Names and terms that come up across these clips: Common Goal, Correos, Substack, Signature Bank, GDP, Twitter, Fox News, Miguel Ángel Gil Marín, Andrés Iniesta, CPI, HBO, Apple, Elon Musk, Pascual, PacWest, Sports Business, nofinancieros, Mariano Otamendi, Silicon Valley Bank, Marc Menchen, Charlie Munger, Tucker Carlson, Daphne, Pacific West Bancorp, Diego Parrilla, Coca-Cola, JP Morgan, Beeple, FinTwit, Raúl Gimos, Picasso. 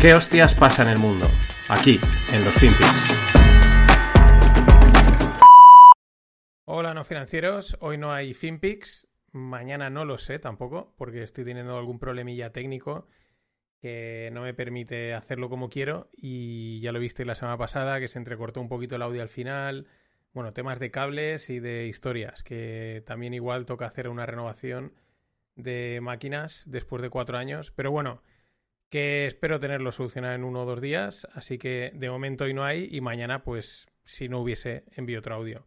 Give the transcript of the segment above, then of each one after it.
¿Qué hostias pasa en el mundo? Aquí, en los Finpicks. Hola, no financieros. Hoy no hay Finpicks. Mañana no lo sé tampoco, porque estoy teniendo algún problemilla técnico que no me permite hacerlo como quiero. Y ya lo visteis la semana pasada, que se entrecortó un poquito el audio al final. Bueno, temas de cables y de historias, que también igual toca hacer una renovación de máquinas después de 4 años. Pero bueno, que espero tenerlo solucionado en 1 o 2 días. Así que de momento hoy no hay y mañana, pues si no hubiese, envío otro audio.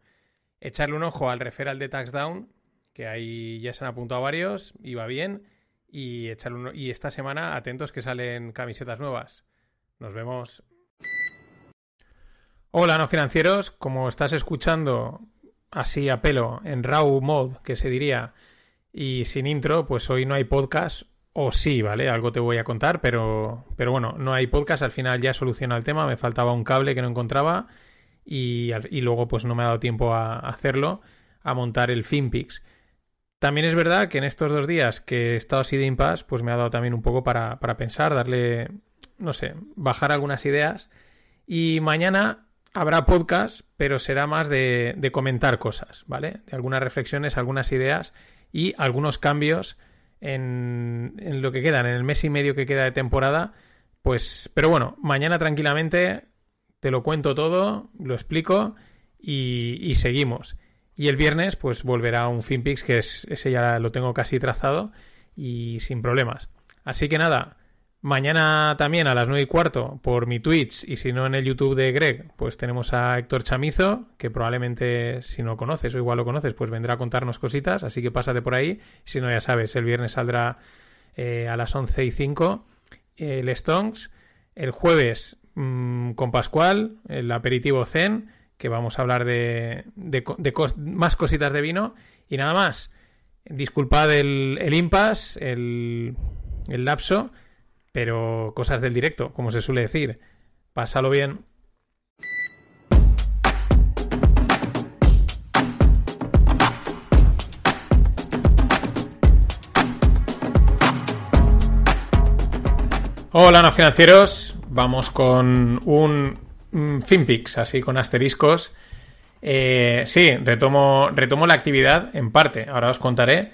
Echarle un ojo al referral de TaxDown, que ahí ya se han apuntado varios y va bien. Y, y esta semana atentos que salen camisetas nuevas. Nos vemos. Hola, no financieros. Como estás escuchando así a pelo, en raw mode, que se diría, y sin intro, pues hoy no hay podcast. O sí, ¿vale? Algo te voy a contar, pero bueno, no hay podcast. Al final ya he solucionado el tema. Me faltaba un cable que no encontraba y luego pues no me ha dado tiempo a hacerlo, a montar el Finpicks. También es verdad que en estos 2 días que he estado así de impasse, pues me ha dado también un poco para pensar, darle, no sé, bajar algunas ideas. Y mañana habrá podcast, pero será más de comentar cosas, ¿vale? De algunas reflexiones, algunas ideas y algunos cambios en lo que quedan, en el mes y medio que queda de temporada. Pues, pero bueno, mañana tranquilamente te lo cuento todo, lo explico y seguimos. Y el viernes, pues volverá un Finpicks, que ese ya lo tengo casi trazado y sin problemas. Así que nada. Mañana también a las 9:15 por mi Twitch, y si no en el YouTube de Greg, pues tenemos a Héctor Chamizo, que probablemente si no lo conoces o igual lo conoces, pues vendrá a contarnos cositas, así que pásate por ahí. Si no, ya sabes, el viernes saldrá a las 11:05 el Stonks, el jueves con Pascual, el aperitivo Zen, que vamos a hablar de más cositas de vino y nada más. Disculpad el impasse, el lapso, pero cosas del directo, como se suele decir. Pásalo bien. Hola, no financieros. Vamos con un Finpicks, así con asteriscos. Sí, retomo la actividad en parte. Ahora os contaré.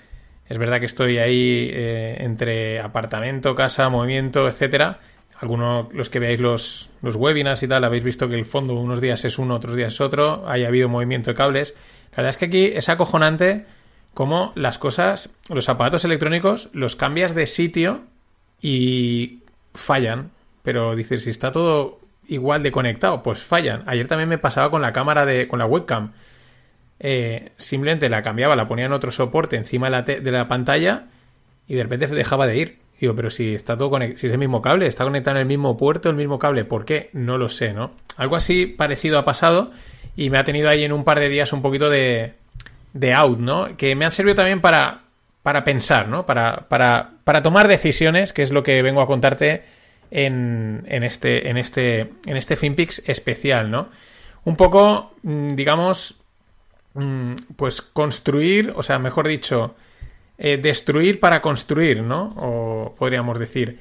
Es verdad que estoy ahí entre apartamento, casa, movimiento, etcétera. Algunos, los que veáis los webinars y tal, habéis visto que el fondo unos días es uno, otros días es otro. Ahí ha habido movimiento de cables. La verdad es que aquí es acojonante cómo las cosas, los aparatos electrónicos, los cambias de sitio y fallan. Pero dices, si está todo igual de conectado, pues fallan. Ayer también me pasaba con la cámara, con la webcam. Simplemente la cambiaba, la ponía en otro soporte encima de la pantalla y de repente dejaba de ir. Digo, pero si está todo si es el mismo cable, está conectado en el mismo puerto, el mismo cable, ¿por qué? No lo sé, ¿no? Algo así parecido ha pasado y me ha tenido ahí en un par de días un poquito de out, ¿no? Que me han servido también para pensar, ¿no? Para tomar decisiones, que es lo que vengo a contarte en este Finpicks especial, ¿no? Un poco, digamos, pues construir, o sea, mejor dicho, destruir para construir, ¿no? O podríamos decir.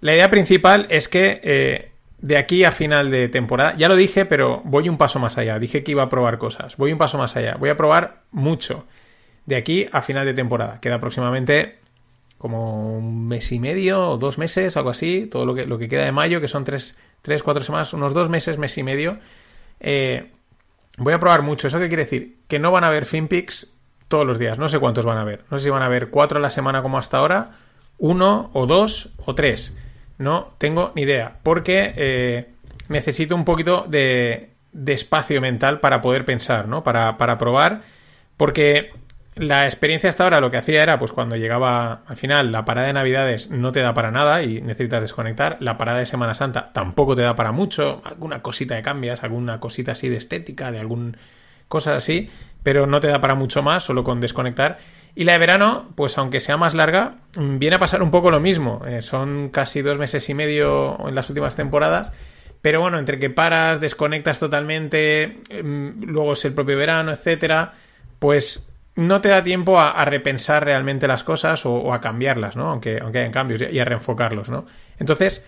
La idea principal es que de aquí a final de temporada, ya lo dije, pero voy un paso más allá. Dije que iba a probar cosas. Voy un paso más allá. Voy a probar mucho de aquí a final de temporada. Queda aproximadamente como 1 mes y medio o 2 meses, algo así. Todo lo que queda de mayo, que son 3, 4 semanas, unos 2 meses, 1 mes y medio. Voy a probar mucho. ¿Eso qué quiere decir? Que no van a haber Finpicks todos los días. No sé cuántos van a haber. No sé si van a haber 4 a la semana como hasta ahora, 1 o 2 o 3. No tengo ni idea. Porque necesito un poquito de espacio mental para poder pensar, ¿no? Para probar. Porque la experiencia hasta ahora lo que hacía era, pues cuando llegaba al final, la parada de Navidades no te da para nada y necesitas desconectar. La parada de Semana Santa tampoco te da para mucho. Alguna cosita de cambias, alguna cosita así de estética, de alguna cosa así, pero no te da para mucho más, solo con desconectar. Y la de verano, pues aunque sea más larga, viene a pasar un poco lo mismo. Son casi 2 meses y medio en las últimas temporadas. Pero bueno, entre que paras, desconectas totalmente, luego es el propio verano, etcétera, pues no te da tiempo a repensar realmente las cosas o a cambiarlas, ¿no? Aunque hayan cambios y a reenfocarlos, ¿no? Entonces,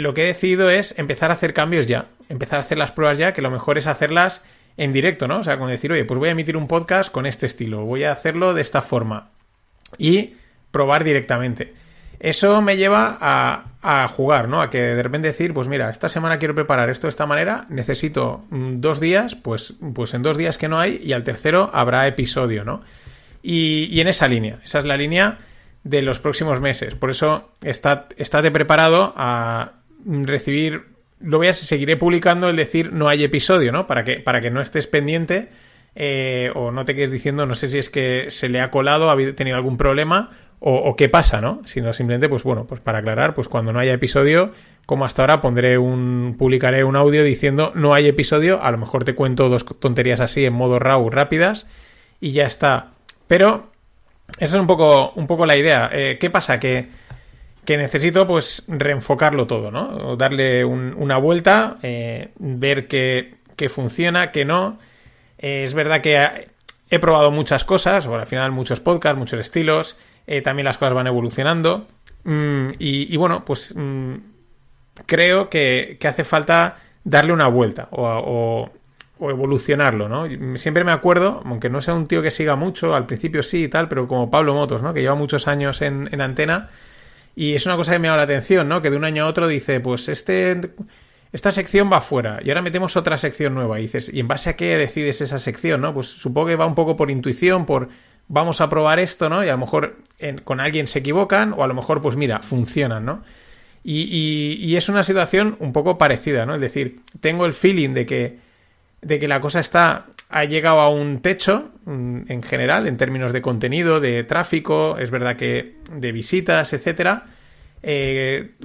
lo que he decidido es empezar a hacer cambios ya, empezar a hacer las pruebas ya, que lo mejor es hacerlas en directo, ¿no? O sea, como decir, oye, pues voy a emitir un podcast con este estilo, voy a hacerlo de esta forma y probar directamente. Eso me lleva a jugar, ¿no? A que de repente decir, pues mira, esta semana quiero preparar esto de esta manera, necesito 2 días, pues en 2 días que no hay, y al tercero habrá episodio, ¿no? Y en esa línea, esa es la línea de los próximos meses. Por eso, estate preparado a recibir, seguiré publicando el decir no hay episodio, ¿no? Para que no estés pendiente o no te quedes diciendo, no sé si es que se le ha colado, ha tenido algún problema o qué pasa, ¿no? Sino simplemente, pues bueno, pues para aclarar, pues cuando no haya episodio, como hasta ahora, publicaré un audio diciendo no hay episodio, a lo mejor te cuento 2 tonterías así en modo raw, rápidas, y ya está. Pero esa es un poco la idea. ¿Qué pasa? Que necesito, pues, reenfocarlo todo, ¿no? O darle una vuelta, ver qué funciona, qué no. Es verdad que he probado muchas cosas, bueno, al final muchos podcasts, muchos estilos, también las cosas van evolucionando. Y bueno, pues creo que hace falta darle una vuelta o evolucionarlo, ¿no? Siempre me acuerdo, aunque no sea un tío que siga mucho, al principio sí y tal, pero como Pablo Motos, ¿no? Que lleva muchos años en Antena, y es una cosa que me llama la atención, ¿no? Que de un año a otro dice, pues esta sección va fuera y ahora metemos otra sección nueva. Y dices, ¿y en base a qué decides esa sección, no? Pues supongo que va un poco por intuición, por vamos a probar esto, ¿no? Y a lo mejor con alguien se equivocan o a lo mejor, pues mira, funcionan, ¿no? Y es una situación un poco parecida, ¿no? Es decir, tengo el feeling de que la cosa ha llegado a un techo en general, en términos de contenido, de tráfico, es verdad que de visitas, etcétera,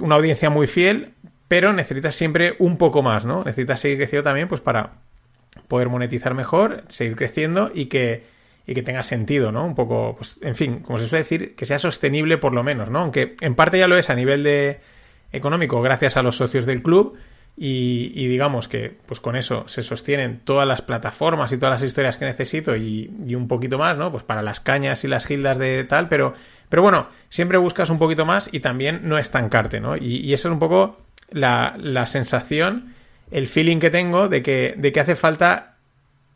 una audiencia muy fiel, pero necesitas siempre un poco más, ¿no? Necesitas seguir creciendo también, pues para poder monetizar mejor, seguir creciendo y que tenga sentido, ¿no? Un poco, pues, en fin, como se suele decir, que sea sostenible por lo menos, ¿no? Aunque en parte ya lo es a nivel de económico, gracias a los socios del club. Y digamos que pues con eso se sostienen todas las plataformas y todas las historias que necesito y un poquito más, ¿no? Pues para las cañas y las gildas de tal, pero bueno, siempre buscas un poquito más y también no estancarte, ¿no? Y esa es un poco la sensación, el feeling que tengo de que hace falta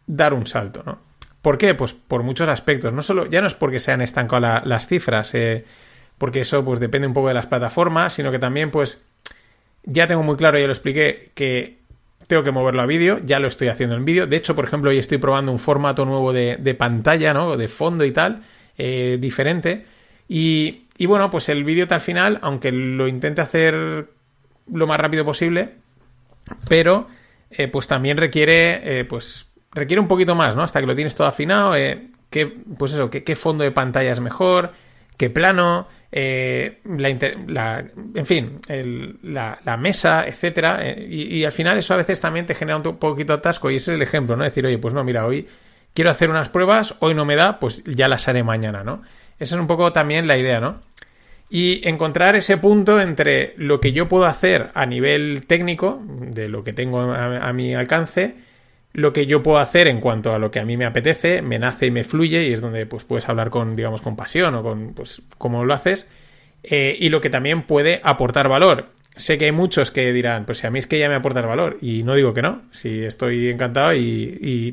dar un salto, ¿no? ¿Por qué? Pues por muchos aspectos. No solo, ya no es porque se han estancado las cifras, porque eso pues depende un poco de las plataformas, sino que también pues ya tengo muy claro, ya lo expliqué, que tengo que moverlo a vídeo, ya lo estoy haciendo en vídeo. De hecho, por ejemplo, hoy estoy probando un formato nuevo de pantalla, ¿no? De fondo y tal, diferente. Y bueno, pues el vídeo al final, aunque lo intente hacer lo más rápido posible, pero pues también requiere un poquito más, ¿no? Hasta que lo tienes todo afinado, qué fondo de pantalla es mejor, qué plano, en fin, la mesa, etcétera, y al final eso a veces también te genera un poquito atasco, y ese es el ejemplo, ¿no? Decir, oye, pues no, mira, hoy quiero hacer unas pruebas, hoy no me da, pues ya las haré mañana, ¿no? Esa es un poco también la idea, ¿no? Y encontrar ese punto entre lo que yo puedo hacer a nivel técnico, de lo que tengo a mi alcance, lo que yo puedo hacer en cuanto a lo que a mí me apetece, me nace y me fluye, y es donde pues puedes hablar con pasión o con, pues, cómo lo haces, y lo que también puede aportar valor. Sé que hay muchos que dirán, pues si a mí es que ya me aporta valor, y no digo que no, si estoy encantado,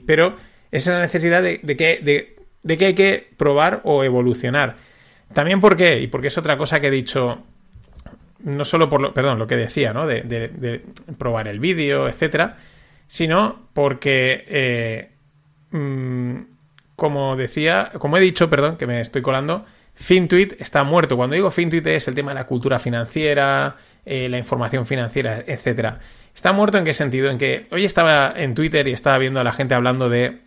pero esa es la necesidad de que hay que probar o evolucionar. También porque es otra cosa que he dicho, no solo lo que decía, ¿no? De probar el vídeo, etcétera, sino porque, como he dicho, que me estoy colando, FinTwit está muerto. Cuando digo FinTwit es el tema de la cultura financiera, la información financiera, etcétera. ¿Está muerto en qué sentido? En que hoy estaba en Twitter y estaba viendo a la gente hablando de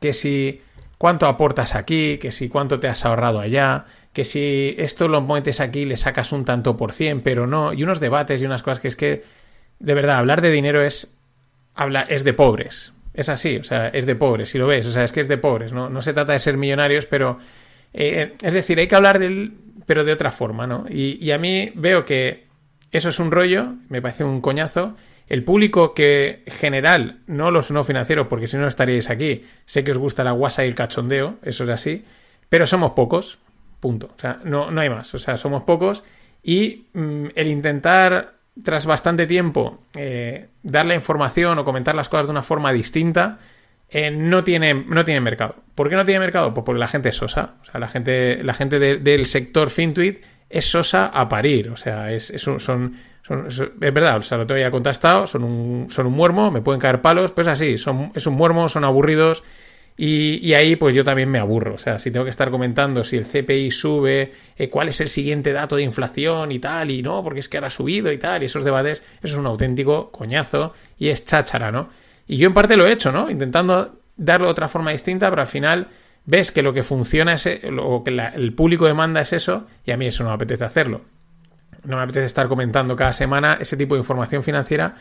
que si cuánto aportas aquí, que si cuánto te has ahorrado allá, que si esto lo metes aquí le sacas un tanto por cien, pero no. Y unos debates y unas cosas que es que, de verdad, hablar de dinero es de pobres, es así, o sea, es de pobres, si lo ves, o sea, es que es de pobres, no se trata de ser millonarios, pero es decir, hay que hablar pero de otra forma, ¿no? Y a mí veo que eso es un rollo, me parece un coñazo. El público que general, no los no financieros, porque si no estaríais aquí, sé que os gusta la guasa y el cachondeo, eso es así, pero somos pocos, punto, o sea, no hay más, o sea, somos pocos, y el intentar tras bastante tiempo dar la información o comentar las cosas de una forma distinta, no tiene mercado. ¿Por qué no tiene mercado? Pues porque la gente es sosa. O sea, la gente del sector FinTwit es sosa a parir. O sea, es verdad, o sea, lo tengo ya contestado, son un muermo, me pueden caer palos, pero es así, es un muermo, son aburridos. Y ahí pues yo también me aburro. O sea, si tengo que estar comentando si el CPI sube, cuál es el siguiente dato de inflación y tal, y no, porque es que ahora ha subido y tal, y esos debates, eso es un auténtico coñazo y es cháchara, ¿no? Y yo en parte lo he hecho, ¿no? Intentando darlo de otra forma distinta, pero al final ves que lo que funciona es, o que el público demanda es eso, y a mí eso no me apetece hacerlo. No me apetece estar comentando cada semana ese tipo de información financiera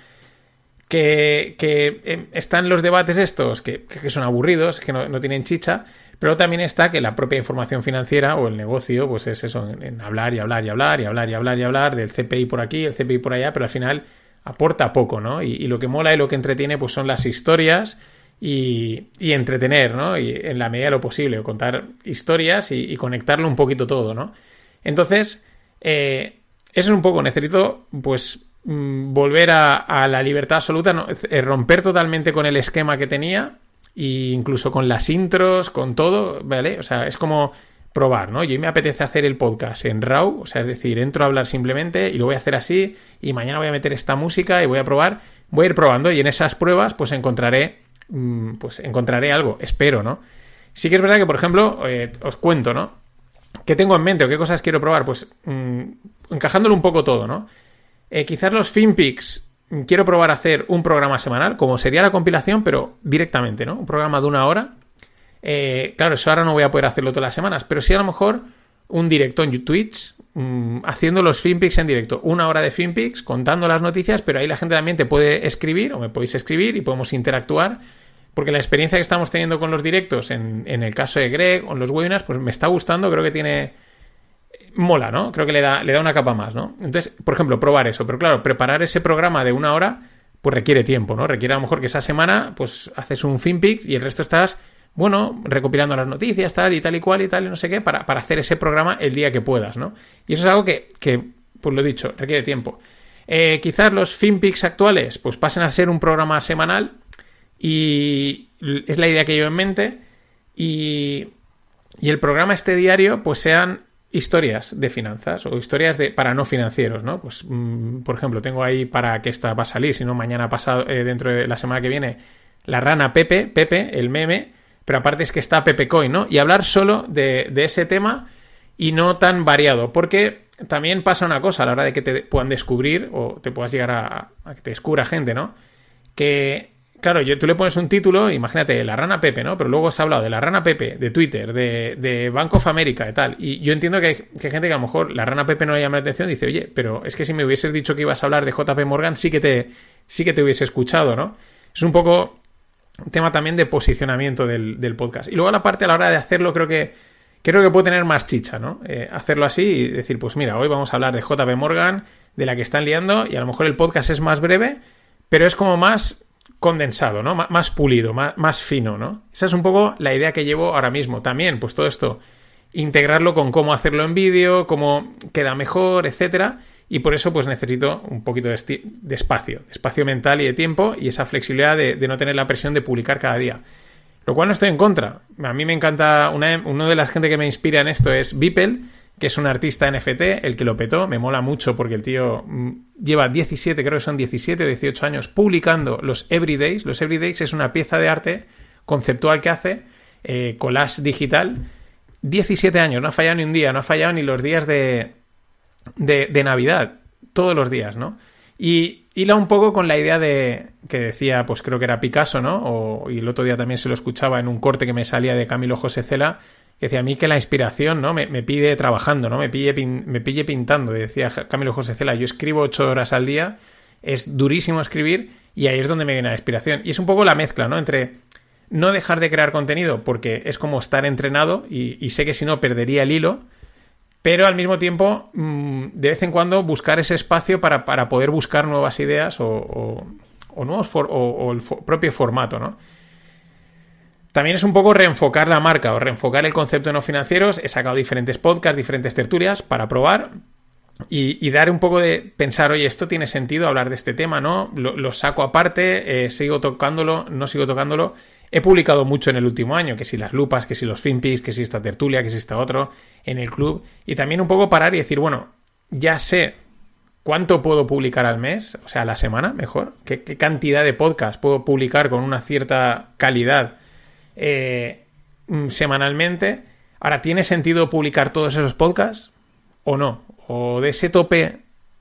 que están los debates estos que son aburridos, que no tienen chicha, pero también está que la propia información financiera o el negocio pues es eso, en hablar y hablar y hablar y hablar y hablar y hablar del CPI por aquí, el CPI por allá, pero al final aporta poco, ¿no? Y lo que mola y lo que entretiene pues son las historias y entretener, ¿no? Y en la medida de lo posible, contar historias y conectarlo un poquito todo, ¿no? Entonces, eso es un poco, necesito pues volver a la libertad absoluta, ¿no? Romper totalmente con el esquema que tenía e incluso con las intros, con todo, ¿vale? O sea, es como probar, ¿no? Yo me apetece hacer el podcast en RAW, o sea, es decir, entro a hablar simplemente y lo voy a hacer así y mañana voy a meter esta música y voy a probar, voy a ir probando y en esas pruebas pues encontraré algo, espero, ¿no? Sí que es verdad que, por ejemplo, os cuento, ¿no? ¿Qué tengo en mente o qué cosas quiero probar? Pues encajándolo un poco todo, ¿no? Quizás los Finpicks, quiero probar a hacer un programa semanal, como sería la compilación, pero directamente, ¿no? Un programa de 1 hora. Claro, eso ahora no voy a poder hacerlo todas las semanas, pero sí a lo mejor un directo en Twitch, haciendo los Finpicks en directo. 1 hora de Finpicks, contando las noticias, pero ahí la gente también te puede escribir, o me podéis escribir, y podemos interactuar, porque la experiencia que estamos teniendo con los directos, en el caso de Greg, o en los webinars, pues me está gustando, creo que tiene... mola, ¿no? Creo que le da una capa más, ¿no? Entonces, por ejemplo, probar eso. Pero claro, preparar ese programa de 1 hora pues requiere tiempo, ¿no? Requiere a lo mejor que esa semana pues haces un Finpick y el resto estás, bueno, recopilando las noticias, tal y cual y no sé qué, para hacer ese programa el día que puedas, ¿no? Y eso es algo que pues lo he dicho, requiere tiempo. Quizás los Finpicks actuales pues pasen a ser un programa semanal y es la idea que llevo en mente y el programa este diario pues sean historias de finanzas o historias para no financieros, ¿no? Pues, por ejemplo, tengo ahí para que esta va a salir, si no mañana pasado, dentro de la semana que viene, la rana Pepe, el meme, pero aparte es que está Pepe Coin, ¿no? Y hablar solo de ese tema y no tan variado, porque también pasa una cosa a la hora de que te puedan descubrir o te puedas llegar a que te descubra gente, ¿no? Que... claro, tú le pones un título, imagínate, la rana Pepe, ¿no? Pero luego se ha hablado de la rana Pepe, de Twitter, de Bank of America, de tal. Y yo entiendo que hay gente que a lo mejor la rana Pepe no le llama la atención y dice, oye, pero es que si me hubieses dicho que ibas a hablar de JP Morgan, sí que te hubiese escuchado, ¿no? Es un poco un tema también de posicionamiento del podcast. Y luego la parte a la hora de hacerlo creo que puede tener más chicha, ¿no? Hacerlo así y decir, pues mira, hoy vamos a hablar de JP Morgan, de la que están liando, y a lo mejor el podcast es más breve, pero es como más... condensado, ¿no? Más pulido, más fino, ¿no? Esa es un poco la idea que llevo ahora mismo. También, pues todo esto, integrarlo con cómo hacerlo en vídeo, cómo queda mejor, etcétera. Y por eso, pues necesito un poquito de espacio mental y de tiempo y esa flexibilidad de no tener la presión de publicar cada día. Lo cual no estoy en contra. A mí me encanta, una de las gente que me inspira en esto es Beeple, que es un artista NFT, el que lo petó, me mola mucho porque el tío lleva 17 o 18 años publicando los Everydays. Los Everydays es una pieza de arte conceptual que hace, collage digital, 17 años, no ha fallado ni un día, no ha fallado ni los días de Navidad, todos los días, ¿no? Y hila un poco con la idea que decía, pues creo que era Picasso, ¿no? Y el otro día también se lo escuchaba en un corte que me salía de Camilo José Cela, que decía a mí que la inspiración, ¿no? me pide trabajando, ¿no? Me pille pintando. Y decía Camilo José Cela, yo escribo 8 horas al día, es durísimo escribir y ahí es donde me viene la inspiración. Y es un poco la mezcla, ¿no? Entre no dejar de crear contenido porque es como estar entrenado y sé que si no perdería el hilo, pero al mismo tiempo de vez en cuando buscar ese espacio para poder buscar nuevas ideas o el propio formato, ¿no? También es un poco reenfocar la marca o reenfocar el concepto de no financieros. He sacado diferentes podcasts, diferentes tertulias para probar. Y dar un poco de pensar, oye, esto tiene sentido hablar de este tema, ¿no? Lo saco aparte, sigo tocándolo, no sigo tocándolo. He publicado mucho en el último año, que si las lupas, que si los Finpicks, que si esta tertulia, que si esta otro, en el club. Y también un poco parar y decir, bueno, ya sé cuánto puedo publicar al mes, o sea, a la semana, mejor. ¿Qué cantidad de podcast puedo publicar con una cierta calidad semanalmente? Ahora, ¿tiene sentido publicar todos esos podcasts o no? O de ese tope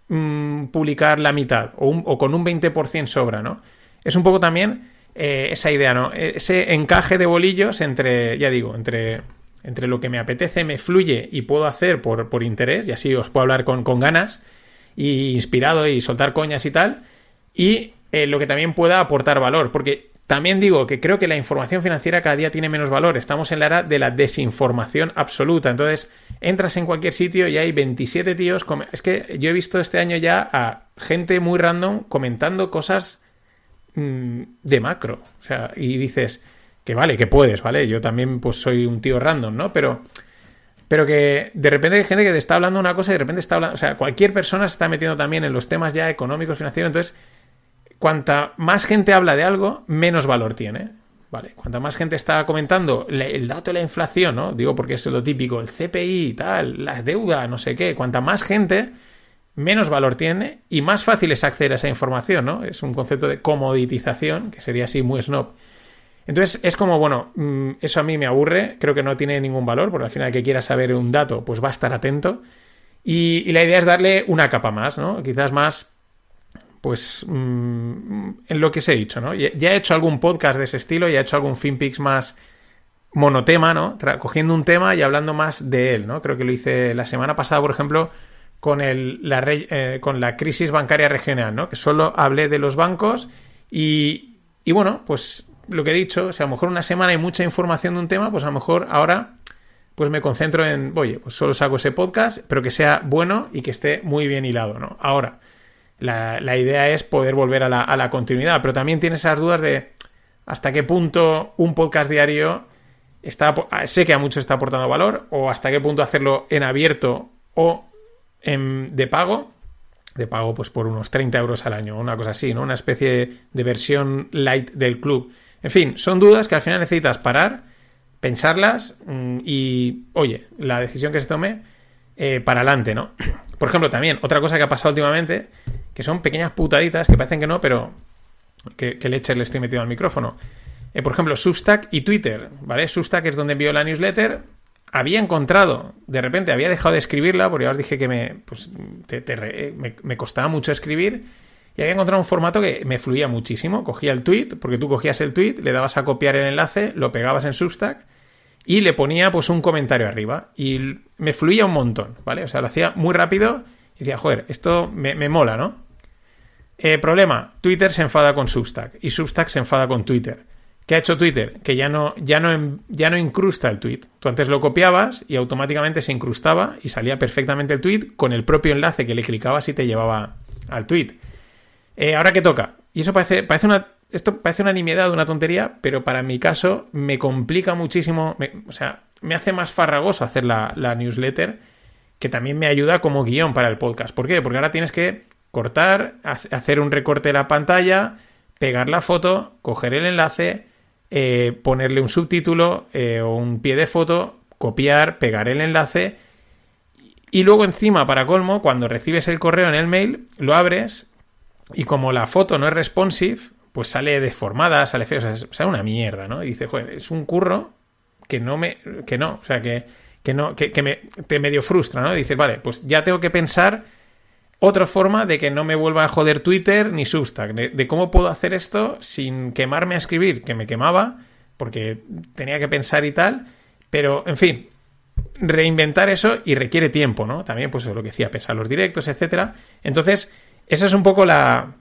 publicar la mitad, o con un 20% sobra, ¿no? Es un poco también... esa idea, ¿no? Ese encaje de bolillos entre, ya digo, entre lo que me apetece, me fluye y puedo hacer por interés, y así os puedo hablar con ganas y inspirado y soltar coñas y tal, y lo que también pueda aportar valor, porque también digo que creo que la información financiera cada día tiene menos valor. Estamos en la era de la desinformación absoluta. Entonces entras en cualquier sitio y hay 27 tíos es que yo he visto este año ya a gente muy random comentando cosas de macro, o sea, y dices que vale, que puedes, ¿vale? Yo también pues soy un tío random, ¿no? Pero que de repente hay gente que te está hablando una cosa y de repente está hablando, o sea, cualquier persona se está metiendo también en los temas ya económicos, financieros. Entonces, cuanta más gente habla de algo, menos valor tiene, ¿vale? Cuanta más gente está comentando el dato de la inflación, ¿no? Digo, porque es lo típico, el CPI, tal, las deudas, no sé qué, cuanta más gente... menos valor tiene y más fácil es acceder a esa información, ¿no? Es un concepto de comoditización, que sería así muy snob. Entonces es como, bueno, eso a mí me aburre, creo que no tiene ningún valor, porque al final el que quiera saber un dato, pues va a estar atento. Y la idea es darle una capa más, ¿no? Quizás más, pues, en lo que os he dicho, ¿no? Ya he hecho algún podcast de ese estilo, ya he hecho algún Finpicks más monotema, ¿no? Cogiendo un tema y hablando más de él, ¿no? Creo que lo hice la semana pasada, por ejemplo... con la crisis bancaria regional, ¿no? Que solo hablé de los bancos y bueno, pues lo que he dicho, o sea, a lo mejor una semana hay mucha información de un tema, pues a lo mejor ahora pues me concentro en, oye, pues solo saco ese podcast, pero que sea bueno y que esté muy bien hilado, ¿no? Ahora, la idea es poder volver a la continuidad, pero también tienes esas dudas de hasta qué punto un podcast diario sé que a muchos está aportando valor, o hasta qué punto hacerlo en abierto o de pago pues por unos 30 euros al año, una cosa así, ¿no? Una especie de versión light del club. En fin, son dudas que al final necesitas parar, pensarlas y, oye, la decisión que se tome para adelante, ¿no? Por ejemplo, también, otra cosa que ha pasado últimamente, que son pequeñas putaditas que parecen que no, pero que leche le estoy metiendo al micrófono. Por ejemplo, Substack y Twitter, ¿vale? Substack es donde envío la newsletter. Había encontrado, de repente había dejado de escribirla, porque ya os dije que me costaba mucho escribir, y había encontrado un formato que me fluía muchísimo. Cogía el tweet, porque tú cogías el tweet, le dabas a copiar el enlace, lo pegabas en Substack y le ponía pues un comentario arriba. Y me fluía un montón, ¿vale? O sea, lo hacía muy rápido y decía, joder, esto me mola, ¿no? Problema, Twitter se enfada con Substack y Substack se enfada con Twitter. ¿Qué ha hecho Twitter? Que ya no incrusta el tweet. Tú antes lo copiabas y automáticamente se incrustaba y salía perfectamente el tweet con el propio enlace que le clicabas y te llevaba al tweet. ¿Ahora qué toca? Y eso parece una nimiedad, una tontería, pero para mi caso me complica muchísimo, me hace más farragoso hacer la newsletter, que también me ayuda como guión para el podcast. ¿Por qué? Porque ahora tienes que cortar, hacer un recorte de la pantalla, pegar la foto, coger el enlace... ponerle un subtítulo o un pie de foto, copiar, pegar el enlace y luego encima, para colmo, cuando recibes el correo en el mail, lo abres y como la foto no es responsive, pues sale deformada, sale feo, o sea, sale una mierda, ¿no? Y dices, joder, es un curro que te medio frustra, ¿no? Y dices, vale, pues ya tengo que pensar otra forma de que no me vuelva a joder Twitter ni Substack, de cómo puedo hacer esto sin quemarme a escribir, que me quemaba, porque tenía que pensar y tal, pero, en fin, reinventar eso y requiere tiempo, ¿no? También, pues, lo que decía, pensar los directos, etcétera. Entonces, esa es un poco lo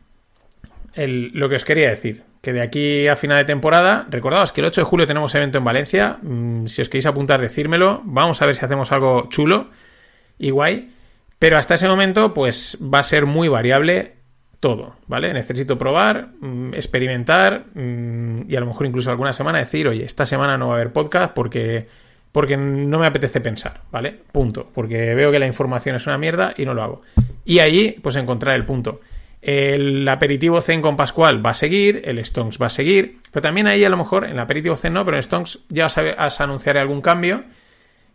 que os quería decir, que de aquí a final de temporada, recordaos que el 8 de julio tenemos evento en Valencia, si os queréis apuntar, decírmelo, vamos a ver si hacemos algo chulo y guay. Pero hasta ese momento, pues, va a ser muy variable todo, ¿vale? Necesito probar, experimentar y a lo mejor incluso alguna semana decir, oye, esta semana no va a haber podcast porque porque no me apetece pensar, ¿vale? Punto. Porque veo que la información es una mierda y no lo hago. Y allí, pues encontrar el punto. El aperitivo zen con Pascual va a seguir, el Stonks va a seguir, pero también ahí a lo mejor, en el aperitivo zen no, pero en Stonks ya os anunciaré algún cambio.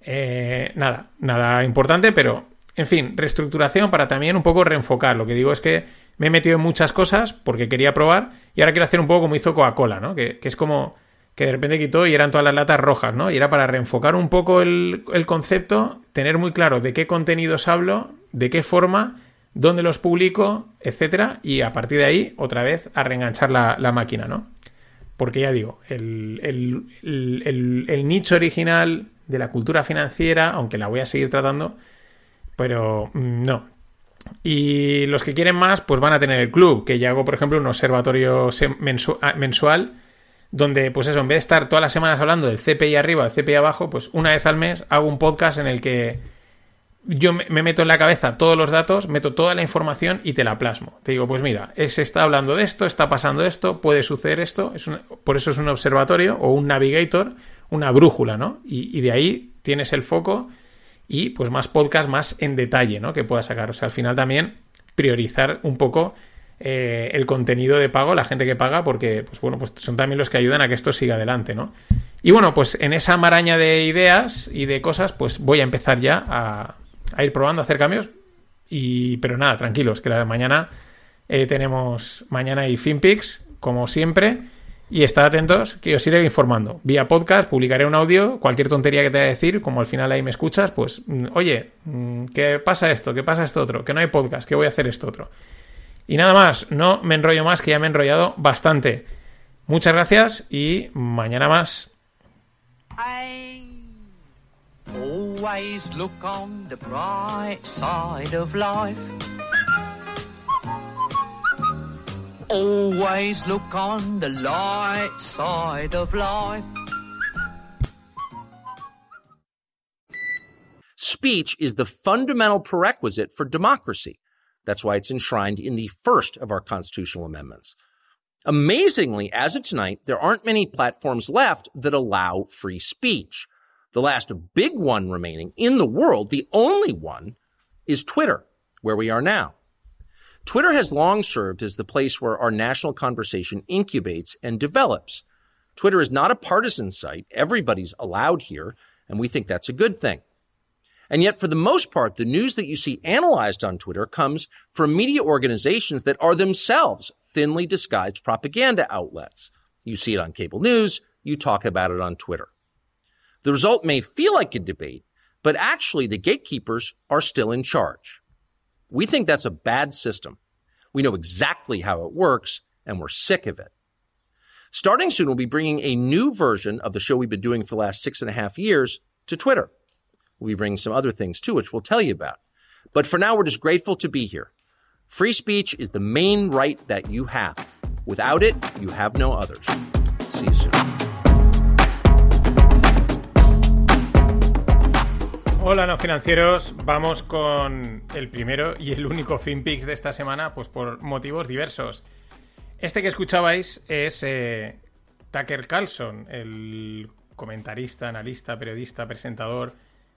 Nada importante, pero, en fin, reestructuración para también un poco reenfocar. Lo que digo es que me he metido en muchas cosas porque quería probar y ahora quiero hacer un poco como hizo Coca-Cola, ¿no? Que es como que de repente quitó y eran todas las latas rojas, ¿no? Y era para reenfocar un poco el concepto, tener muy claro de qué contenidos hablo, de qué forma, dónde los publico, etcétera, y a partir de ahí, otra vez, a reenganchar la máquina, ¿no? Porque ya digo, el nicho original de la cultura financiera, aunque la voy a seguir tratando, pero no. Y los que quieren más, pues van a tener el club, que ya hago, por ejemplo, un observatorio mensual, donde, pues eso, en vez de estar todas las semanas hablando del CPI arriba, del CPI abajo, pues una vez al mes hago un podcast en el que yo me meto en la cabeza todos los datos, meto toda la información y te la plasmo. Te digo, pues mira, se está hablando de esto, está pasando esto, puede suceder esto. Por eso es un observatorio o un navigator, una brújula, ¿no? Y de ahí tienes el foco y pues más podcast, más en detalle, ¿no? Que puedas sacar. O sea, al final también priorizar un poco el contenido de pago, la gente que paga, porque pues bueno, pues son también los que ayudan a que esto siga adelante, ¿no? Y bueno, pues en esa maraña de ideas y de cosas, pues voy a empezar ya a ir probando, a hacer cambios, pero nada, tranquilos, que mañana tenemos mañana y Finpicks, como siempre, y estad atentos, que os iré informando. Vía podcast, publicaré un audio, cualquier tontería que te vaya a decir, como al final ahí me escuchas, pues, oye, ¿qué pasa esto? ¿Qué pasa esto otro? Que no hay podcast, que voy a hacer esto otro. Y nada más, no me enrollo más, que ya me he enrollado bastante. Muchas gracias y mañana más. Always look on the bright side of life. Always look on the light side of life. Speech is the fundamental prerequisite for democracy. That's why it's enshrined in the first of our constitutional amendments. Amazingly, as of tonight, there aren't many platforms left that allow free speech. The last big one remaining in the world, the only one, is Twitter, where we are now. Twitter has long served as the place where our national conversation incubates and develops. Twitter is not a partisan site. Everybody's allowed here, and we think that's a good thing. And yet, for the most part, the news that you see analyzed on Twitter comes from media organizations that are themselves thinly disguised propaganda outlets. You see it on cable news. You talk about it on Twitter. The result may feel like a debate, but actually the gatekeepers are still in charge. We think that's a bad system. We know exactly how it works, and we're sick of it. Starting soon, we'll be bringing a new version of the show we've been doing for the last 6.5 years to Twitter. We'll be bringing some other things, too, which we'll tell you about. But for now, we're just grateful to be here. Free speech is the main right that you have. Without it, you have no others. See you soon. Hola, no financieros, vamos con el primero y el único Finpicks de esta semana, pues por motivos diversos. Este que escuchabais es Tucker Carlson, el comentarista, analista, periodista, presentador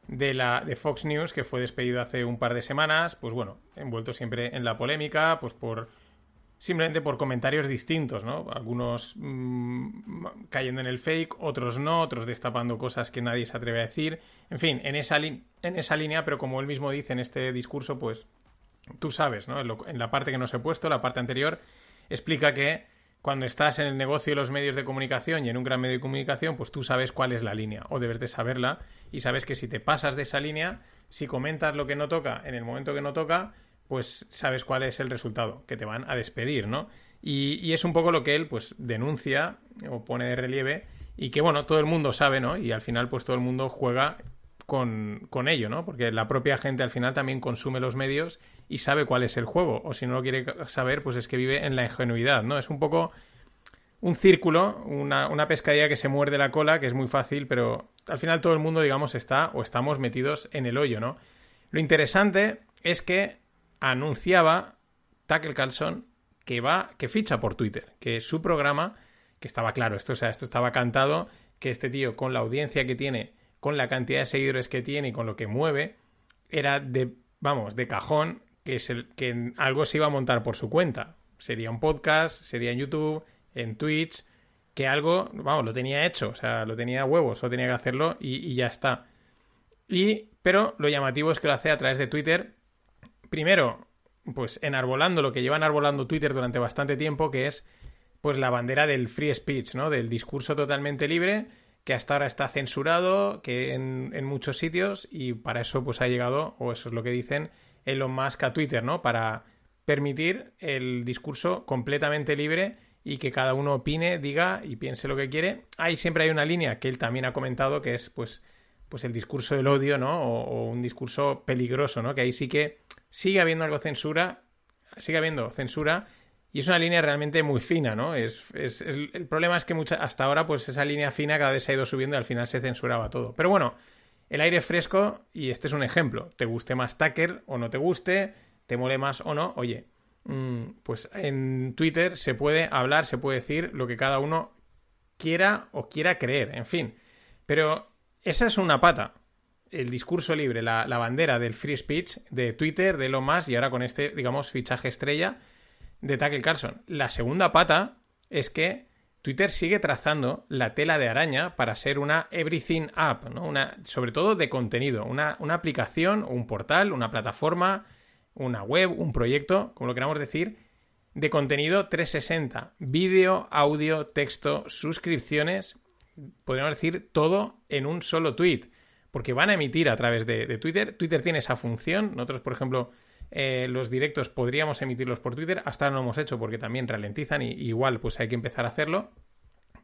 de Fox News, que fue despedido hace un par de semanas, pues bueno, envuelto siempre en la polémica, pues simplemente por comentarios distintos, ¿no? Algunos cayendo en el fake, otros no, otros destapando cosas que nadie se atreve a decir. En fin, en esa línea, pero como él mismo dice en este discurso, pues tú sabes, ¿no? En la parte que nos he puesto, la parte anterior, explica que cuando estás en el negocio de los medios de comunicación y en un gran medio de comunicación, pues tú sabes cuál es la línea, o debes de saberla, y sabes que si te pasas de esa línea, si comentas lo que no toca en el momento que no toca, pues sabes cuál es el resultado, que te van a despedir, ¿no? Y es un poco lo que él, pues, denuncia o pone de relieve y que, bueno, todo el mundo sabe, ¿no? Y al final, pues, todo el mundo juega con ello, ¿no? Porque la propia gente al final también consume los medios y sabe cuál es el juego. O si no lo quiere saber, pues es que vive en la ingenuidad, ¿no? Es un poco un círculo, una pescadilla que se muerde la cola, que es muy fácil, pero al final todo el mundo, digamos, está o estamos metidos en el hoyo, ¿no? Lo interesante es que anunciaba Tucker Carlson que ficha por Twitter, que su programa, que estaba claro, esto estaba cantado, que este tío con la audiencia que tiene con la cantidad de seguidores que tiene y con lo que mueve, era de, vamos, de cajón que algo se iba a montar por su cuenta. Sería un podcast, sería en YouTube, en Twitch, que algo, vamos, lo tenía hecho, o sea, lo tenía a huevos, solo tenía que hacerlo y ya está. Pero lo llamativo es que lo hace a través de Twitter, primero, pues enarbolando lo que lleva enarbolando Twitter durante bastante tiempo, que es pues la bandera del free speech, ¿no? Del discurso totalmente libre, que hasta ahora está censurado, que en muchos sitios, y para eso pues ha llegado, o eso es lo que dicen Elon Musk a Twitter, ¿no? Para permitir el discurso completamente libre y que cada uno opine, diga y piense lo que quiere. Ahí siempre hay una línea que él también ha comentado, que es pues el discurso del odio, ¿no? O un discurso peligroso, ¿no? Que ahí sí que sigue habiendo censura, y es una línea realmente muy fina, ¿no? El problema es que hasta ahora pues esa línea fina cada vez se ha ido subiendo y al final se censuraba todo. Pero bueno, el aire fresco, y este es un ejemplo, te guste más Tucker o no te guste, te mole más o no, oye, pues en Twitter se puede hablar, se puede decir lo que cada uno quiera o quiera creer, en fin. Pero esa es una pata, el discurso libre, la bandera del free speech de Twitter, de Elon Musk, y ahora con este, digamos, fichaje estrella de Tucker Carlson. La segunda pata es que Twitter sigue trazando la tela de araña para ser una everything app, ¿no? Sobre todo de contenido, una aplicación, un portal, una plataforma, una web, un proyecto, como lo queramos decir, de contenido 360, vídeo, audio, texto, suscripciones, podríamos decir todo en un solo tweet, porque van a emitir a través de Twitter. Twitter tiene esa función. Nosotros, por ejemplo, los directos podríamos emitirlos por Twitter. Hasta ahora no lo hemos hecho porque también ralentizan y igual pues hay que empezar a hacerlo.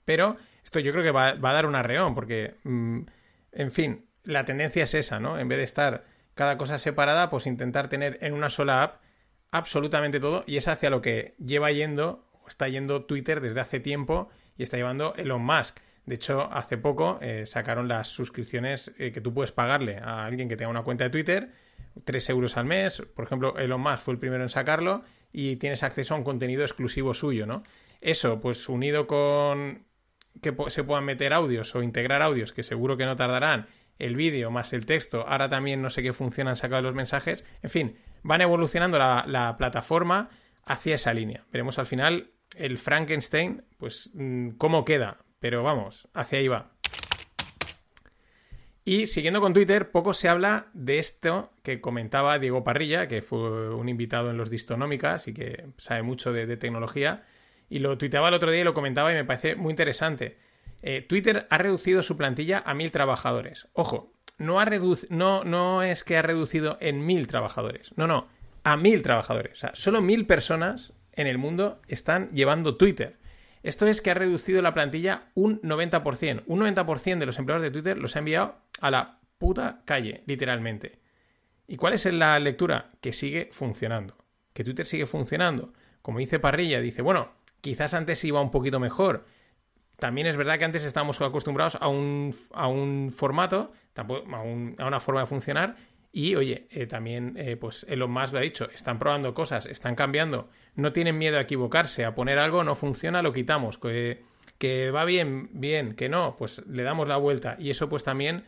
Pero esto yo creo que va a dar un arreón porque, en fin, la tendencia es esa, ¿no? En vez de estar cada cosa separada, pues intentar tener en una sola app absolutamente todo, y es hacia lo que está yendo Twitter desde hace tiempo y está llevando Elon Musk. De hecho, hace poco sacaron las suscripciones que tú puedes pagarle a alguien que tenga una cuenta de Twitter, 3 euros al mes. Por ejemplo, Elon Musk fue el primero en sacarlo y tienes acceso a un contenido exclusivo suyo, ¿no? Eso, pues unido con que se puedan meter audios o integrar audios, que seguro que no tardarán, el vídeo más el texto, ahora también no sé qué función han sacado los mensajes. En fin, van evolucionando la plataforma hacia esa línea. Veremos al final el Frankenstein, pues cómo queda. Pero vamos, hacia ahí va. Y siguiendo con Twitter, poco se habla de esto que comentaba Diego Parrilla, que fue un invitado en los Distonómicas y que sabe mucho de tecnología. Y lo tuiteaba el otro día y lo comentaba y me parece muy interesante. Twitter ha reducido su plantilla a 1.000 trabajadores. Ojo, no es que ha reducido en 1.000 trabajadores. No, a 1.000 trabajadores. O sea, solo 1.000 personas en el mundo están llevando Twitter. Esto es que ha reducido la plantilla un 90%. Un 90% de los empleados de Twitter los ha enviado a la puta calle, literalmente. ¿Y cuál es la lectura? Que sigue funcionando. Que Twitter sigue funcionando. Como dice Parrilla, dice, bueno, quizás antes iba un poquito mejor. También es verdad que antes estábamos acostumbrados a un formato, a una forma de funcionar. Y, oye, pues Elon Musk lo ha dicho, están probando cosas, están cambiando, no tienen miedo a equivocarse, a poner algo, no funciona, lo quitamos, que va bien, bien, que no, pues le damos la vuelta. Y eso pues también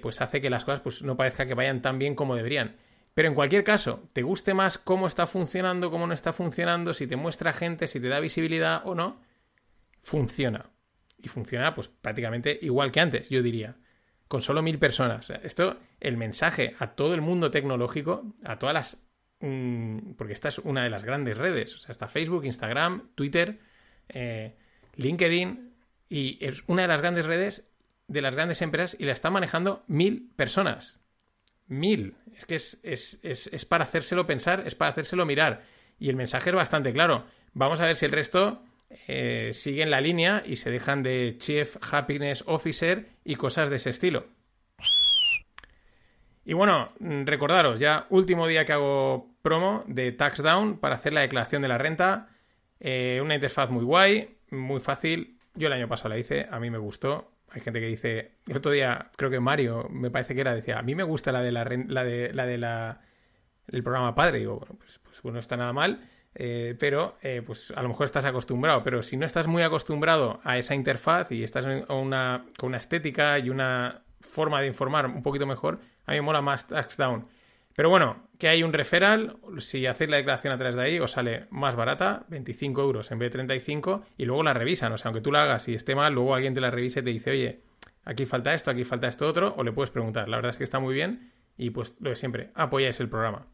pues hace que las cosas pues no parezca que vayan tan bien como deberían. Pero en cualquier caso, te guste más cómo está funcionando, cómo no está funcionando, si te muestra gente, si te da visibilidad o no, funciona. Y funciona pues prácticamente igual que antes, yo diría. Con solo 1.000 personas. Esto, el mensaje a todo el mundo tecnológico, a todas las... porque esta es una de las grandes redes. O sea, está Facebook, Instagram, Twitter, LinkedIn, y es una de las grandes redes de las grandes empresas y la está manejando 1.000 personas. 1.000. Es que es para hacérselo pensar, es para hacérselo mirar. Y el mensaje es bastante claro. Vamos a ver si el resto... siguen la línea y se dejan de Chief Happiness Officer y cosas de ese estilo. Y bueno, recordaros, ya último día que hago promo de TaxDown para hacer la declaración de la renta. Una interfaz muy guay, muy fácil. Yo el año pasado la hice, a mí me gustó. Hay gente que dice, el otro día creo que Mario, me parece que era, decía, a mí me gusta el programa padre. Digo, bueno, pues no está nada mal. Pero pues a lo mejor estás acostumbrado, pero si no estás muy acostumbrado a esa interfaz y estás con una estética y una forma de informar un poquito mejor, a mí me mola más TaxDown. Pero bueno, que hay un referral, si hacéis la declaración a través de ahí os sale más barata, 25 euros en vez de 35, y luego la revisan. O sea, aunque tú la hagas y esté mal, luego alguien te la revise y te dice, oye, aquí falta esto otro, o le puedes preguntar. La verdad es que está muy bien y pues lo de siempre, apoyáis el programa.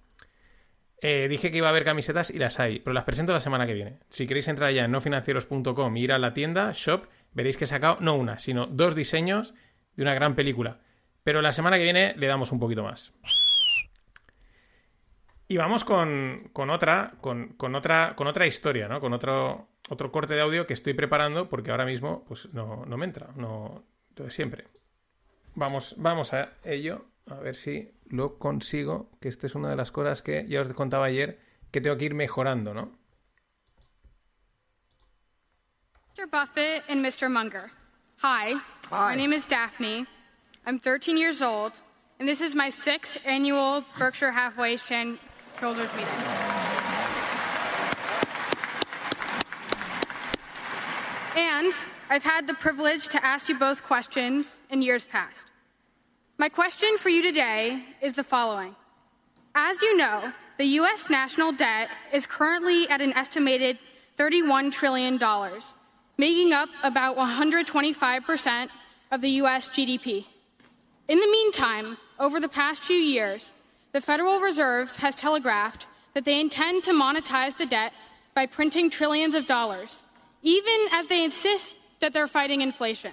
Dije que iba a haber camisetas y las hay, pero las presento la semana que viene. Si queréis entrar ya en nofinancieros.com e ir a la tienda, shop, veréis que he sacado no una, sino dos diseños de una gran película. Pero la semana que viene le damos un poquito más. Y vamos con otra historia, ¿no? Con otro corte de audio que estoy preparando porque ahora mismo pues no me entra, no, entonces siempre. Vamos a ello, a ver si lo consigo, que esta es una de las cosas que ya os contaba ayer que tengo que ir mejorando, ¿no? Mr. Buffett and Mr. Munger. Hi. My name is Daphne. I'm 13 years old. And this is my 6th annual Berkshire Hathaway shareholders meeting. And I've had the privilege to ask you both questions in years past. My question for you today is the following. As you know, the U.S. national debt is currently at an estimated $31 trillion, making up about 125% of the U.S. GDP. In the meantime, over the past few years, the Federal Reserve has telegraphed that they intend to monetize the debt by printing trillions of dollars, even as they insist that they're fighting inflation.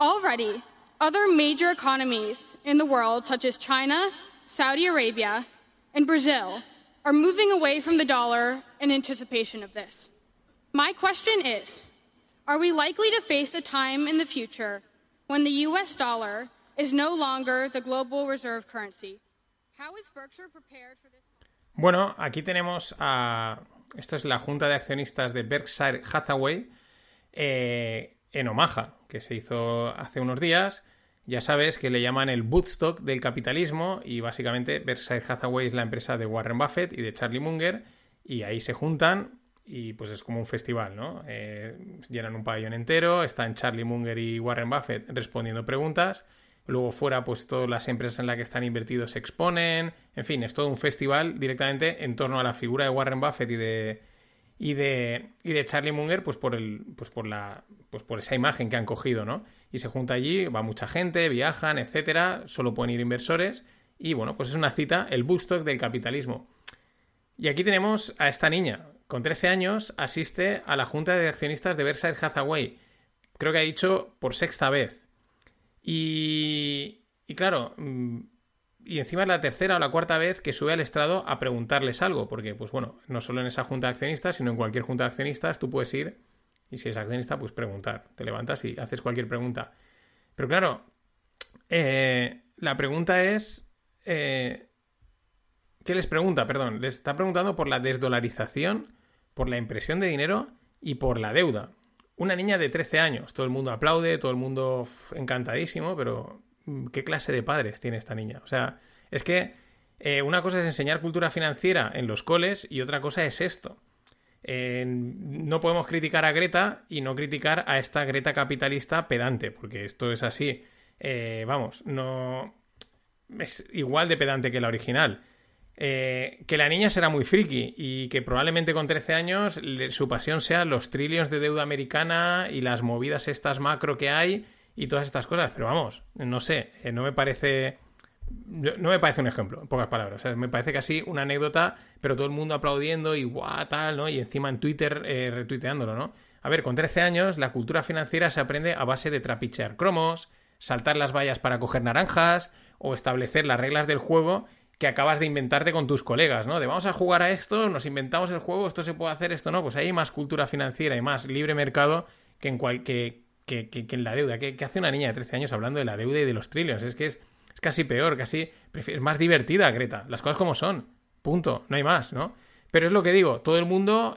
Already, other major economies in the world, such as China, Saudi Arabia, and Brazil, are moving away from the dollar in anticipation of this. My question is, are we likely to face a time in the future when the U.S. dollar is no longer the global reserve currency? How is Berkshire prepared for this? Bueno, aquí tenemos a... Esto es la Junta de Accionistas de Berkshire Hathaway en Omaha, que se hizo hace unos días. Ya sabes que le llaman el Woodstock del capitalismo y básicamente Berkshire Hathaway es la empresa de Warren Buffett y de Charlie Munger y ahí se juntan y pues es como un festival, ¿no? Llenan un pabellón entero, están Charlie Munger y Warren Buffett respondiendo preguntas. Luego fuera, pues todas las empresas en las que están invertidos se exponen. En fin, es todo un festival directamente en torno a la figura de Warren Buffett y de Charlie Munger, por esa imagen que han cogido, ¿no? Y se junta allí, va mucha gente, viajan, etcétera. Solo pueden ir inversores. Y bueno, pues es una cita, el Woodstock del capitalismo. Y aquí tenemos a esta niña. Con 13 años asiste a la Junta de Accionistas de Berkshire Hathaway. Creo que ha dicho por sexta vez. Y claro, y encima es la tercera o la cuarta vez que sube al estrado a preguntarles algo, porque pues bueno, no solo en esa junta de accionistas, sino en cualquier junta de accionistas tú puedes ir y si es accionista pues preguntar, te levantas y haces cualquier pregunta. Pero claro, la pregunta es, ¿qué les pregunta? Perdón, les está preguntando por la desdolarización, por la impresión de dinero y por la deuda. Una niña de 13 años, todo el mundo aplaude, todo el mundo encantadísimo, pero ¿qué clase de padres tiene esta niña? O sea, es que una cosa es enseñar cultura financiera en los coles y otra cosa es esto. No podemos criticar a Greta y no criticar a esta Greta capitalista pedante, porque esto es así. No es igual de pedante que la original. Que la niña será muy friki y que probablemente con 13 años su pasión sea los trillions de deuda americana y las movidas estas macro que hay y todas estas cosas, pero vamos, no sé, no me parece un ejemplo, en pocas palabras. O sea, me parece casi una anécdota, pero todo el mundo aplaudiendo y guau, tal, ¿no? Y encima en Twitter retuiteándolo, ¿no? A ver, con 13 años la cultura financiera se aprende a base de trapichear cromos, saltar las vallas para coger naranjas o establecer las reglas del juego que acabas de inventarte con tus colegas, ¿no? De vamos a jugar a esto, nos inventamos el juego, esto se puede hacer, esto no. Pues hay más cultura financiera y más libre mercado que que en la deuda. ¿Qué hace una niña de 13 años hablando de la deuda y de los trillions? Es que es casi peor, casi... Es más divertida, Greta. Las cosas como son. Punto. No hay más, ¿no? Pero es lo que digo. Todo el mundo,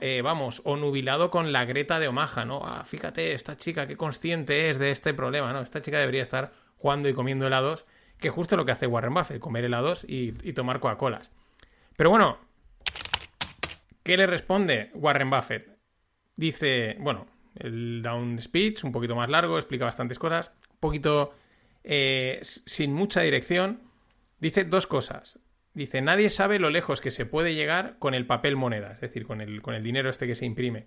onubilado con la Greta de Omaha, ¿no? Ah, fíjate, esta chica, qué consciente es de este problema, ¿no? Esta chica debería estar jugando y comiendo helados, que es justo lo que hace Warren Buffett, comer helados y tomar Coca-Colas. Pero bueno, ¿qué le responde Warren Buffett? Dice, bueno, él da un speech un poquito más largo, explica bastantes cosas, un poquito sin mucha dirección, dice dos cosas. Dice, nadie sabe lo lejos que se puede llegar con el papel moneda, es decir, con el dinero este que se imprime.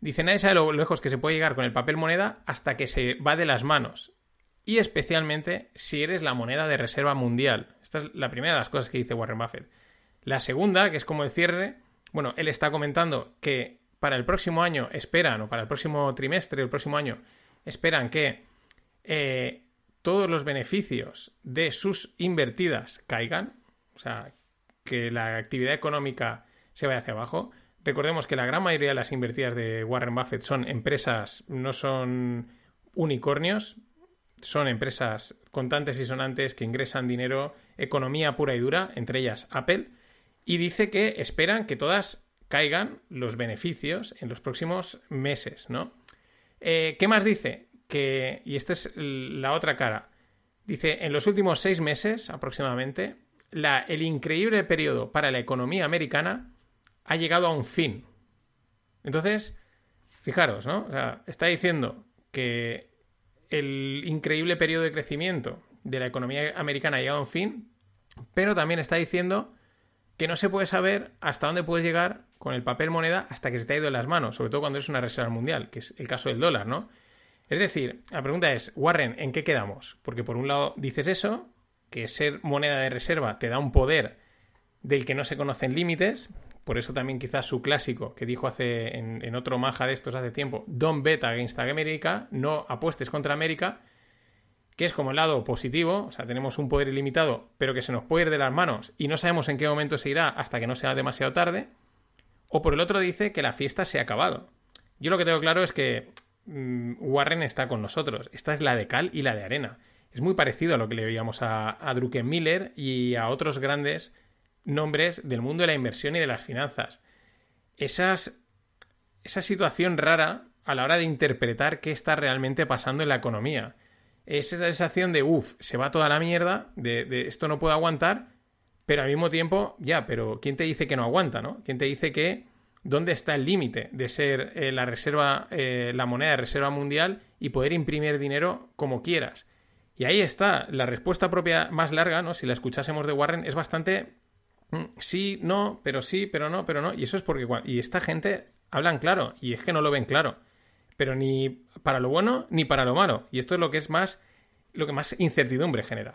Dice, nadie sabe lo lejos que se puede llegar con el papel moneda hasta que se va de las manos. Y especialmente si eres la moneda de reserva mundial. Esta es la primera de las cosas que dice Warren Buffett. La segunda, que es como el cierre, bueno, él está comentando que para el próximo año esperan, o para el próximo trimestre, el próximo año, esperan que todos los beneficios de sus invertidas caigan, o sea, que la actividad económica se vaya hacia abajo. Recordemos que la gran mayoría de las invertidas de Warren Buffett son empresas, no son unicornios, son empresas contantes y sonantes que ingresan dinero, economía pura y dura, entre ellas Apple, y dice que esperan que todas caigan los beneficios en los próximos meses, ¿no? ¿Qué más dice? Que, y esta es la otra cara, dice, en los últimos 6 meses aproximadamente, el increíble periodo para la economía americana ha llegado a un fin. Entonces, fijaros, ¿no? O sea, está diciendo que el increíble periodo de crecimiento de la economía americana ha llegado a un fin, pero también está diciendo que no se puede saber hasta dónde puedes llegar con el papel moneda hasta que se te ha ido de las manos, sobre todo cuando es una reserva mundial, que es el caso del dólar, ¿no? Es decir, la pregunta es, Warren, ¿en qué quedamos? Porque por un lado dices eso, que ser moneda de reserva te da un poder del que no se conocen límites, por eso también quizás su clásico, que dijo en otro maja de estos hace tiempo, don't bet against America, no apuestes contra América, que es como el lado positivo, o sea, tenemos un poder ilimitado, pero que se nos puede ir de las manos y no sabemos en qué momento se irá hasta que no sea demasiado tarde, o por el otro dice que la fiesta se ha acabado. Yo lo que tengo claro es que Warren está con nosotros, esta es la de cal y la de arena. Es muy parecido a lo que le veíamos a Druckenmiller y a otros grandes nombres del mundo de la inversión y de las finanzas. Esa situación rara a la hora de interpretar qué está realmente pasando en la economía. Es esa sensación de, se va toda la mierda, de esto no puedo aguantar, pero al mismo tiempo, ya, pero ¿quién te dice que no aguanta, no? ¿Quién te dice que dónde está el límite de ser la moneda de reserva mundial y poder imprimir dinero como quieras? Y ahí está, la respuesta propia más larga, ¿no? Si la escuchásemos de Warren, es bastante... sí, pero no, y eso es porque y esta gente hablan claro, y es que no lo ven claro, pero ni para lo bueno ni para lo malo, y esto es lo que más incertidumbre genera.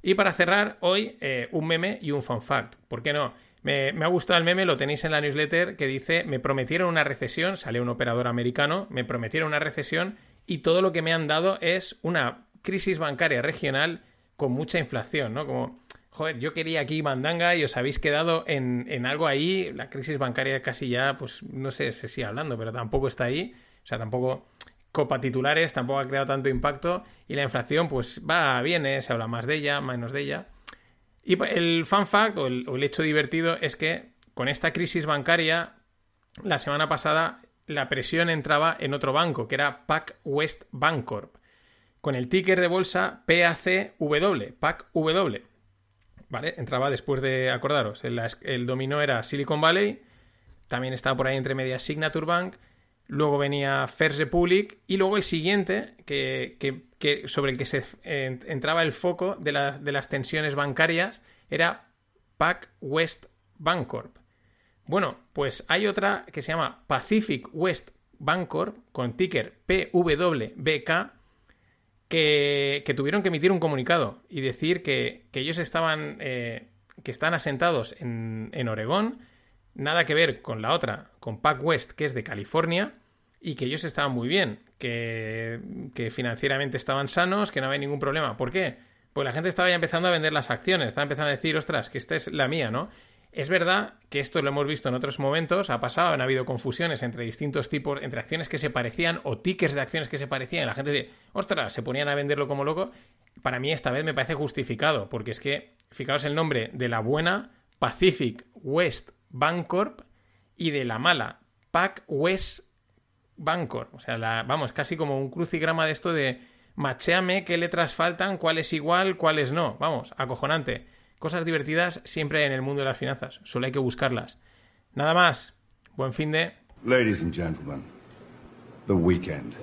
Y para cerrar hoy, un meme y un fun fact, ¿por qué no? Me ha gustado el meme, lo tenéis en la newsletter, que dice, me prometieron una recesión, sale un operador americano, me prometieron una recesión y todo lo que me han dado es una crisis bancaria regional con mucha inflación, ¿no? Como, joder, yo quería aquí mandanga y os habéis quedado en algo ahí. La crisis bancaria casi ya, pues no sé, se sigue hablando, pero tampoco está ahí. O sea, tampoco copa titulares, tampoco ha creado tanto impacto. Y la inflación, pues va, viene, se habla más de ella, menos de ella. Y el fun fact o el hecho divertido es que con esta crisis bancaria, la semana pasada la presión entraba en otro banco, que era Pacific West Bancorp, con el ticker de bolsa PACW, PACW. ¿Vale? Entraba después de, acordaros, el dominó era Silicon Valley, también estaba por ahí entre medias Signature Bank, luego venía First Republic y luego el siguiente, que sobre el que se entraba el foco de las tensiones bancarias, era Pac West Bancorp. Bueno, pues hay otra que se llama Pacific West Bancorp, con ticker PWBK, que tuvieron que emitir un comunicado y decir que ellos están asentados en Oregón, nada que ver con la otra, con PacWest, que es de California, y que ellos estaban muy bien, que financieramente estaban sanos, que no había ningún problema. ¿Por qué? Pues la gente estaba ya empezando a vender las acciones, estaba empezando a decir, ostras, que esta es la mía, ¿no? Es verdad que esto lo hemos visto en otros momentos, ha pasado, han habido confusiones entre distintos tipos, entre acciones que se parecían o tickets de acciones que se parecían, y la gente dice, ostras, se ponían a venderlo como loco. Para mí esta vez me parece justificado, porque es que, fijaos el nombre de la buena, Pacific West Bancorp, y de la mala, Pac West Bancorp. O sea, casi como un crucigrama de esto de machéame qué letras faltan, cuál es igual, cuál es no. Vamos, acojonante. Cosas divertidas siempre hay en el mundo de las finanzas. Solo hay que buscarlas. Nada más. Buen fin de... Ladies and gentlemen, the weekend.